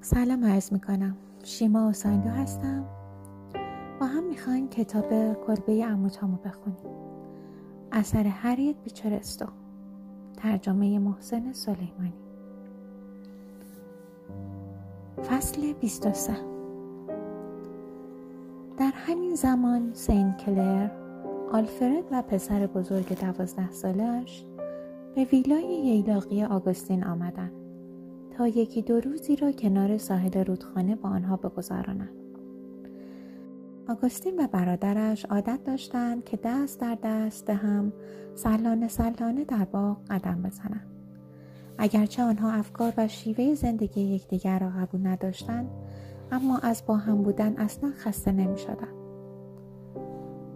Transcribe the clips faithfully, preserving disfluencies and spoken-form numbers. سلام عرض میکنم، شیما اسانلو هستم. با هم میخوایم کتاب کلبه عموتامو بخونیم، اثر هریت بیچر استو، ترجمه محسن سلیمانی. فصل بیست و سه. در همین زمان سین کلر، آلفرد و پسر بزرگ دوازده سالش به ویلای ییلاقی آگوستین آمدند تا یکی دو روزی را کنار ساحل رودخانه با آنها بگذرانند. آگوستین و برادرش عادت داشتند که دست در دست هم سلانه سلانه در باغ قدم بزنند. اگرچه آنها افکار و شیوه زندگی یکدیگر را قبول نداشتند، اما از با هم بودن اصلا خسته نمی‌شدند.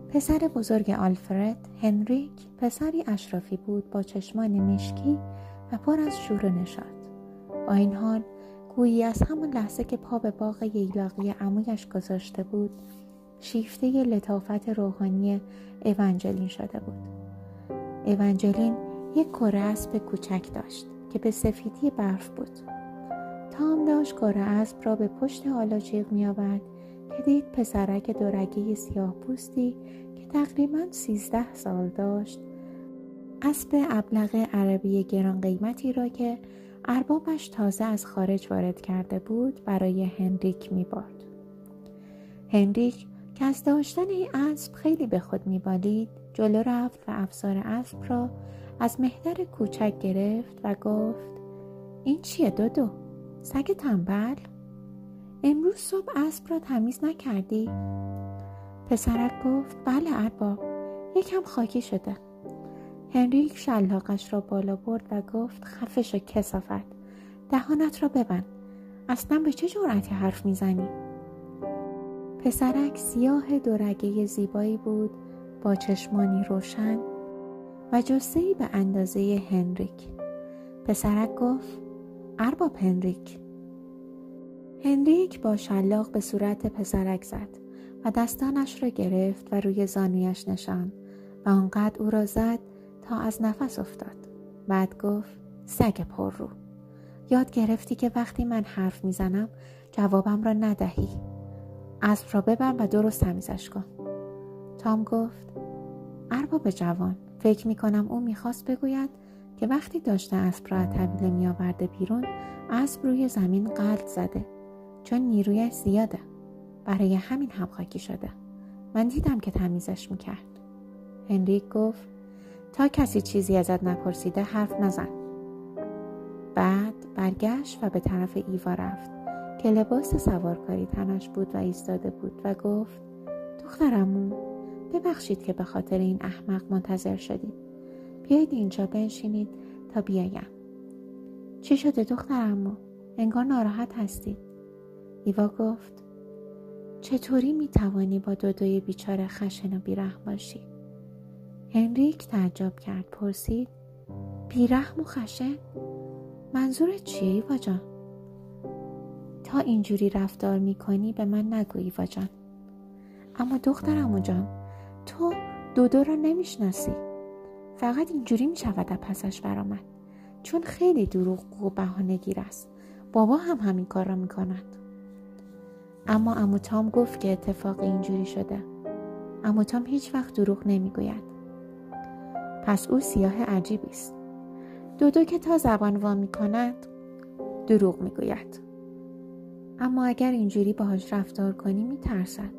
پسر بزرگ آلفرد، هنریک، پسری اشرافی بود با چشمان مشکی و پر از شور و نشاط. با این حال گویی از همان لحظه که پا به باغ ییلاقی عمویش گذاشته بود، شیفته لطافت روحانی اونجلین شده بود. اونجلین یک کره اسب کوچک داشت که به سفیدی برف بود. تام داشت کره اسب را به پشت آلاجیق می آورد که دید پسرک دورگی سیاه پوستی که تقریباً سیزده سال داشت، اسب ابلق عربی گران قیمتی را که اربابش تازه از خارج وارد کرده بود برای هنریک می بارد. هنریک که از داشتن این اسب خیلی به خود می بالید، جلو رفت و افسار اسب را از مهتر کوچک گرفت و گفت: این چیه دودو؟ سگ تنبل؟ امروز صبح اسب را تمیز نکردی؟ پسرک گفت: بله ارباب، یکم خاکی شده. هنریک شلاقش را بالا برد و گفت: خفه شو کثافت، دهانت را ببند، اصلا به چه جرأتی حرف میزنی؟ پسرک سیاه دورگه زیبایی بود با چشمانی روشن و جثه‌ای به اندازه هنریک. پسرک گفت: ارباب هنریک. هنریک با شلاق به صورت پسرک زد و دستانش را گرفت و روی زانویش نشاند و آنقدر او را زد تا از نفس افتاد. بعد گفت: سگ پر رو، یاد گرفتی که وقتی من حرف میزنم جوابم را ندهی. اسب را ببر و درست تمیزش کن. تام گفت: ارباب جوان، فکر میکنم او میخواست بگوید که وقتی داشته اسب را از طویله میآورده بیرون، اسب روی زمین غلط زده چون نیرویش زیاده، برای همین هم خاکی شده. من دیدم که تمیزش میکرد. هنریک گفت: تا کسی چیزی ازت نپرسیده حرف نزن. بعد برگشت و به طرف ایوا رفت که لباس سوارکاری تنش بود و ایستاده بود و گفت: دخترمو، ببخشید که به خاطر این احمق منتظر شدید. بیایید اینجا بنشینید تا بیایم. چی شده دخترمو؟ انگار ناراحت هستی. ایوا گفت: چطوری میتوانی با دودوی بیچاره خشن و بیرحم باشی؟ هنریک تعجب کرد، پرسید: بیرحم و خشن؟ منظور چیه ایوا جان؟ تا اینجوری رفتار میکنی به من نگو ایوا جان. اما دخترمو جان، تو دودو را نمیشناسی. فقط اینجوری میشود از پسش برآمد، چون خیلی دروغگو و بهانه‌گیر است. بابا هم همین کار را میکند. اما عمو تام گفت که اتفاق اینجوری شده. عمو تام هیچ وقت دروغ نمیگوید. پس او سیاه عجیبی است. دودو که تا زبان وا میکند دروغ میگوید. اما اگر اینجوری باهاش رفتار کنی میترسد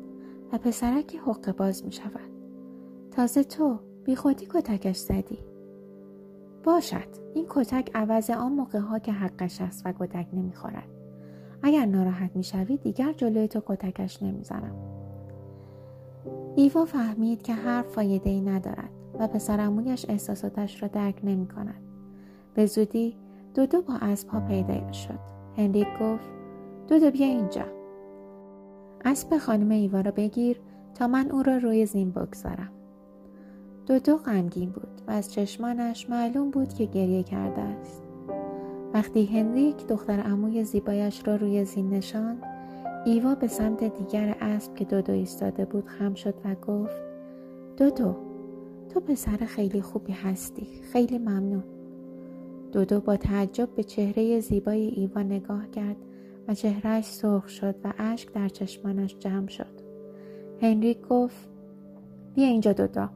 و پسرکی حقه باز میشود. تازه تو بی خودی کتکش زدی. باشد، این کتک عوض آن موقع ها که حقش است و کتک نمیخورد. اگر ناراحت میشوی دیگر جلوی تو کتکش نمیزنم. ایوا فهمید که حرف فایده‌ای ندارد و پسرعمویش احساساتش را درک نمی کند. به زودی دودو با اسبها پیدا شد. هنریک گفت: دودو بیا اینجا. اسب خانم ایوا را بگیر تا من او را روی زین بگذارم. دودو غمگین بود و از چشمانش معلوم بود که گریه کرده است. وقتی هنریک دختر عموی زیبایش را روی زین نشاند، ایوا به سمت دیگر اسب که دودو ایستاده بود خم شد و گفت: دودو، تو پسر خیلی خوبی هستی، خیلی ممنون. دودو با تعجب به چهره زیبای ایوا نگاه کرد و چهرهش سرخ شد و اشک در چشمانش جمع شد. هنریک گفت بیا اینجا دودا،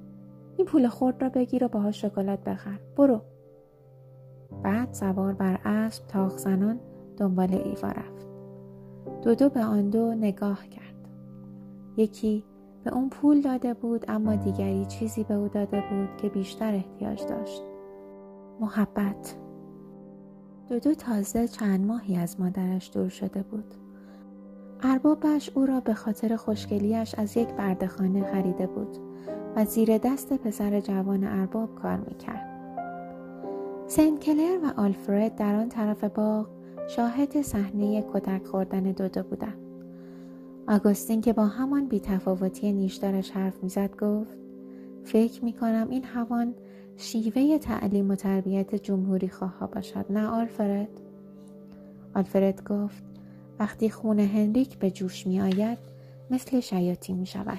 این پول خرد را بگیر و باها شکلات بخر، برو. بعد سوار بر اسب تاق زنان دنبال ایوا رفت. دودو به آن دو نگاه کرد. یکی به اون پول داده بود اما دیگری چیزی به او داده بود که بیشتر احتیاج داشت. محبت. دودو تازه چند ماهی از مادرش دور شده بود. اربابش او را به خاطر خوشگلیش از یک بردهخانه خریده بود و زیر دست پسر جوان ارباب کار میکرد. سنت کلر و آلفرد در آن طرف باغ شاهد صحنه کتک خوردن دودو بودند. آگوستین که با همان بی‌تفاوتی نیشدارش حرف میزد گفت فکر میکنم این همان شیوه تعلیم و تربیت جمهوری خواه باشد، نه آلفرد؟ آلفرد گفت وقتی خون هنریک به جوش می آید مثل شیاطین می شود.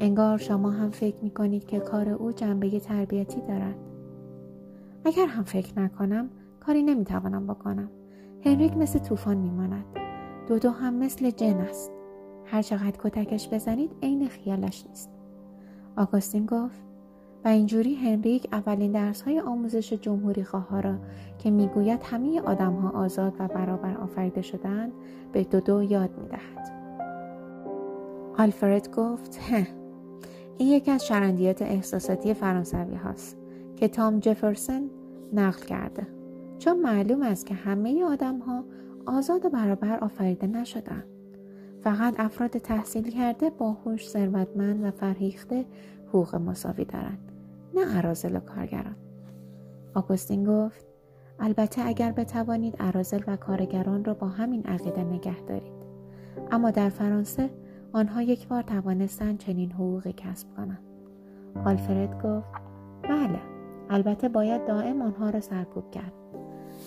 انگار شما هم فکر می کنید که کار او جنبه تربیتی دارد. اگر هم فکر نکنم کاری نمی توانم بکنم. هنریک مثل طوفان می ماند. دودو هم مثل جن است. هر چقدر کتکش بزنید عین خیالش نیست. آگوستین گفت و اینجوری هنریک اولین درس‌های آموزش جمهوری‌خواها را که می‌گوید همه آدم‌ها آزاد و برابر آفریده شدند به دودو یاد می‌دهد. آلفرد گفت هه، این یکی از شرندیات احساساتی فرانسوی هاست که تام جفرسون نقل کرده، چون معلوم است که همه آدم‌ها آزاد و برابر آفریده نشدند. فقط افراد تحصیل کرده، باهوش، ثروتمند و فرهیخته حقوق مساوی دارند، نه اراذل و کارگران. آگوستین گفت البته اگر بتوانید اراذل و کارگران را با همین عقیده نگه دارید، اما در فرانسه آنها یک بار توانستند چنین حقوقی کسب کنند. آلفرد گفت بله، البته باید دائم آنها را سرکوب کرد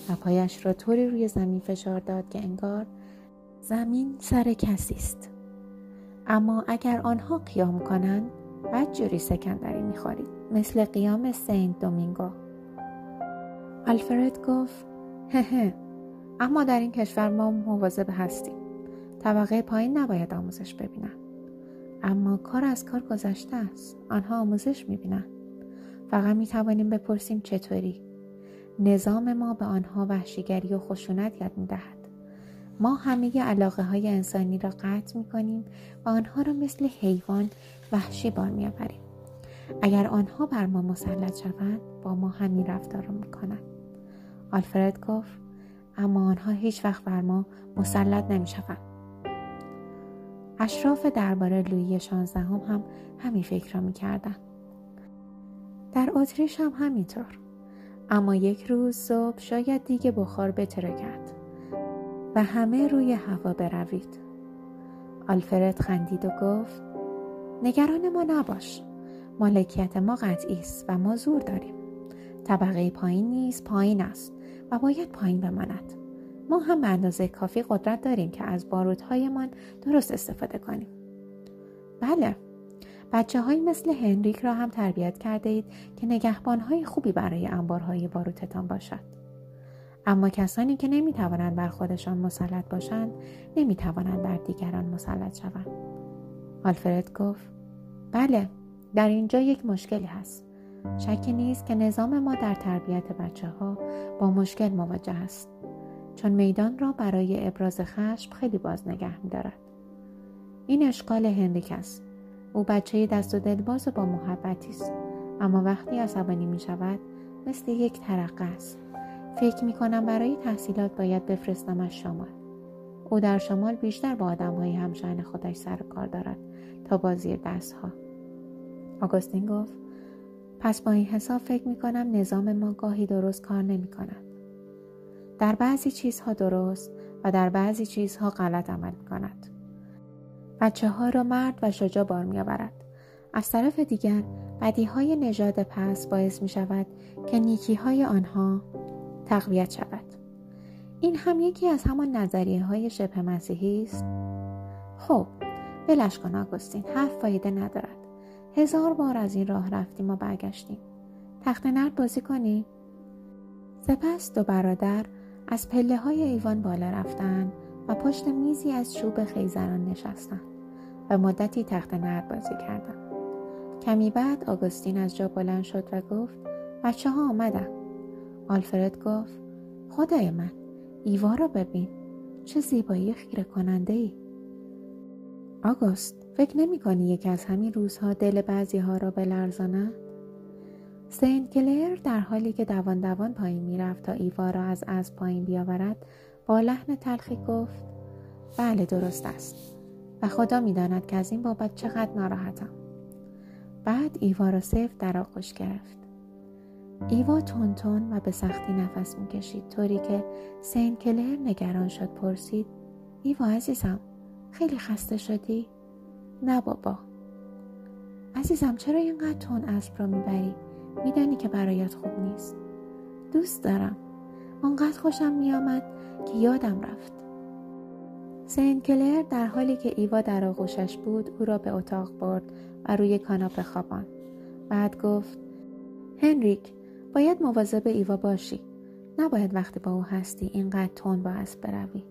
و پایش را طوری روی زمین فشار داد که انگار زمین سر کسی است. اما اگر آنها قیام کنند بعد جوری سکندری میخورید، مثل قیام سنت دومینگو. آلفرد گفت هه هه، اما در این کشور ما مواظب هستیم. طبقه پایین نباید آموزش ببینند. اما کار از کار گذشته است. آنها آموزش میبینند. فقط میتوانیم بپرسیم چطوری. نظام ما به آنها وحشیگری و خشونت یاد میدهد. ما همه علاقه های انسانی را قطع می کنیم و آنها را مثل حیوان وحشی بار می آوریم. اگر آنها بر ما مسلط شوند با ما همین رفتار را می کنند. آلفرد گفت اما آنها هیچ وقت بر ما مسلط نمی شوند. اشراف درباره لویی شانزدهم هم, هم همین فکر را می کردند. در اتریش هم همینطور. اما یک روز صبح شاید دیگه بخار بترکد و همه روی هوا بروید. آلفرد خندید و گفت نگران ما نباش، مالکیت ما قطعی است و ما زور داریم. طبقه پایین نیز پایین است و باید پایین بماند. ما هم به اندازه کافی قدرت داریم که از بارودهایمان درست استفاده کنیم. بله، بچه های مثل هنریک را هم تربیت کرده اید که نگهبان های خوبی برای انبارهای بارودتان باشد. اما کسانی که نمیتوانند بر خودشان مسلط باشند نمیتوانند بر دیگران مسلط شوند. آلفرد گفت بله، در اینجا یک مشکلی هست. شکی نیست که نظام ما در تربیت بچه ها با مشکل مواجه است، چون میدان را برای ابراز خشم خیلی باز نگه می‌دارد. این اشکال هنریک است. او بچه دست و دلباز و با محبتی است، اما وقتی عصبانی می شود مثل یک ترقه است. فکر میکنم برای تحصیلات باید بفرستمش شمال. او در شمال بیشتر با آدمهای همشأن خودش سر کار دارد تا با زیر دستها. آگوستین گفت پس با این حساب فکر میکنم نظام ما گاهی درست کار نمیکند. در بعضی چیزها درست و در بعضی چیزها غلط عمل میکند. بچه ها را مرد و شجاع بار میآورد. از طرف دیگر بدیهای نژاد پس باعث میشود که نیکیهای آنها تقویت شود. این هم یکی از همان نظریه های شبه مسیحی است. خب بلش کن آگوستین، حرف فایده ندارد. هزار بار از این راه رفتیم و برگشتیم. تخت نرد بازی کنی؟ سپس دو برادر از پله های ایوان بالا رفتند و پشت میزی از چوب خیزران نشستند و مدتی تخت نرد بازی کردند. کمی بعد آگوستین از جا بلند شد و گفت بچه ها آمدن. آلفرد گفت خدای من، ایوا را ببین، چه زیبایی خیره کننده ای. آگوست، فکر نمی کنی یکی از همین روزها دل بعضی ها را بلرزاند؟ سنت کلر در حالی که دوان دوان پایین می رفت تا ایوا را از از پایین بیاورد با لحن تلخی گفت بله درست است و خدا می داند که از این بابت چقدر ناراحتم. بعد ایوا را سفت در آغوش گرفت. ایوا تون تون و به سختی نفس می کشید، طوری که سنت کلر نگران شد پرسید ایوا عزیزم خیلی خسته شدی؟ نه بابا. عزیزم چرا اینقدر تون اسب را می بری؟ میدانی که برایت خوب نیست. دوست دارم. آنقدر خوشم میامد که یادم رفت. سنت کلر در حالی که ایوا در آغوشش بود او را به اتاق برد و روی کاناپه خواباند. بعد گفت هنریک باید مواظب ایوا باشی. نباید وقتی با او هستی اینقدر تون با اسب بروی.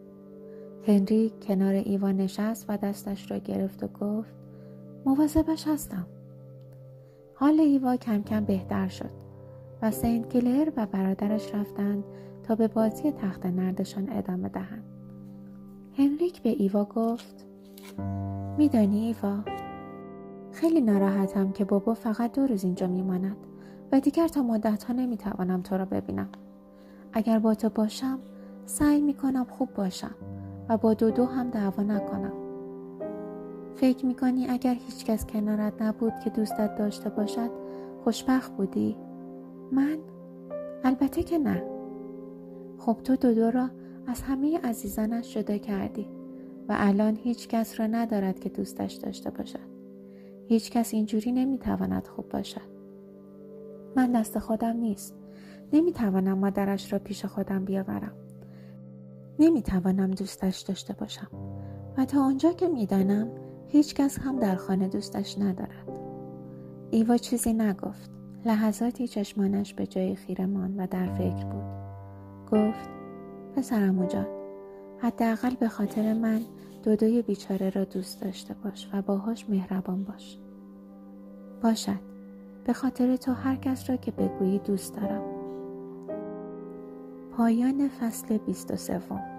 هنریک کنار ایوا نشست و دستش را گرفت و گفت مواظبش هستم. حال ایوا کم کم بهتر شد و سنت کلر و برادرش رفتند تا به بازی تخت نردشان ادامه دهند. هنریک به ایوا گفت میدانی ایوا، خیلی ناراحتم که بابا فقط دو روز اینجا میماند و دیگر تا مدت‌ها نمیتوانم تو را ببینم. اگر با تو باشم سعی میکنم خوب باشم و با دو دو هم دعوا نکنم. فکر میکنی اگر هیچ کس کنارت نبود که دوستت داشته باشد خوشبخت بودی؟ من؟ البته که نه. خب تو دودو را از همه عزیزانش جدا کردی و الان هیچ کس را ندارد که دوستش داشته باشد. هیچ کس اینجوری نمیتواند خوب باشد. من دست خودم نیست. نمیتوانم مادرش را پیش خودم بیاورم. نمیتوانم دوستش داشته باشم و تا آنجا که میدانم هیچ کس هم در خانه دوستش ندارد. ایوا چیزی نگفت. لحظاتی چشمانش به جای خیره ماند و در فکر بود. گفت پسرمو جان، حداقل به خاطر من دودوی بیچاره را دوست داشته باش و باهاش مهربان باش. باشد، به خاطر تو هر کس را که بگویی دوست دارم. پایان فصل بیست و سوم.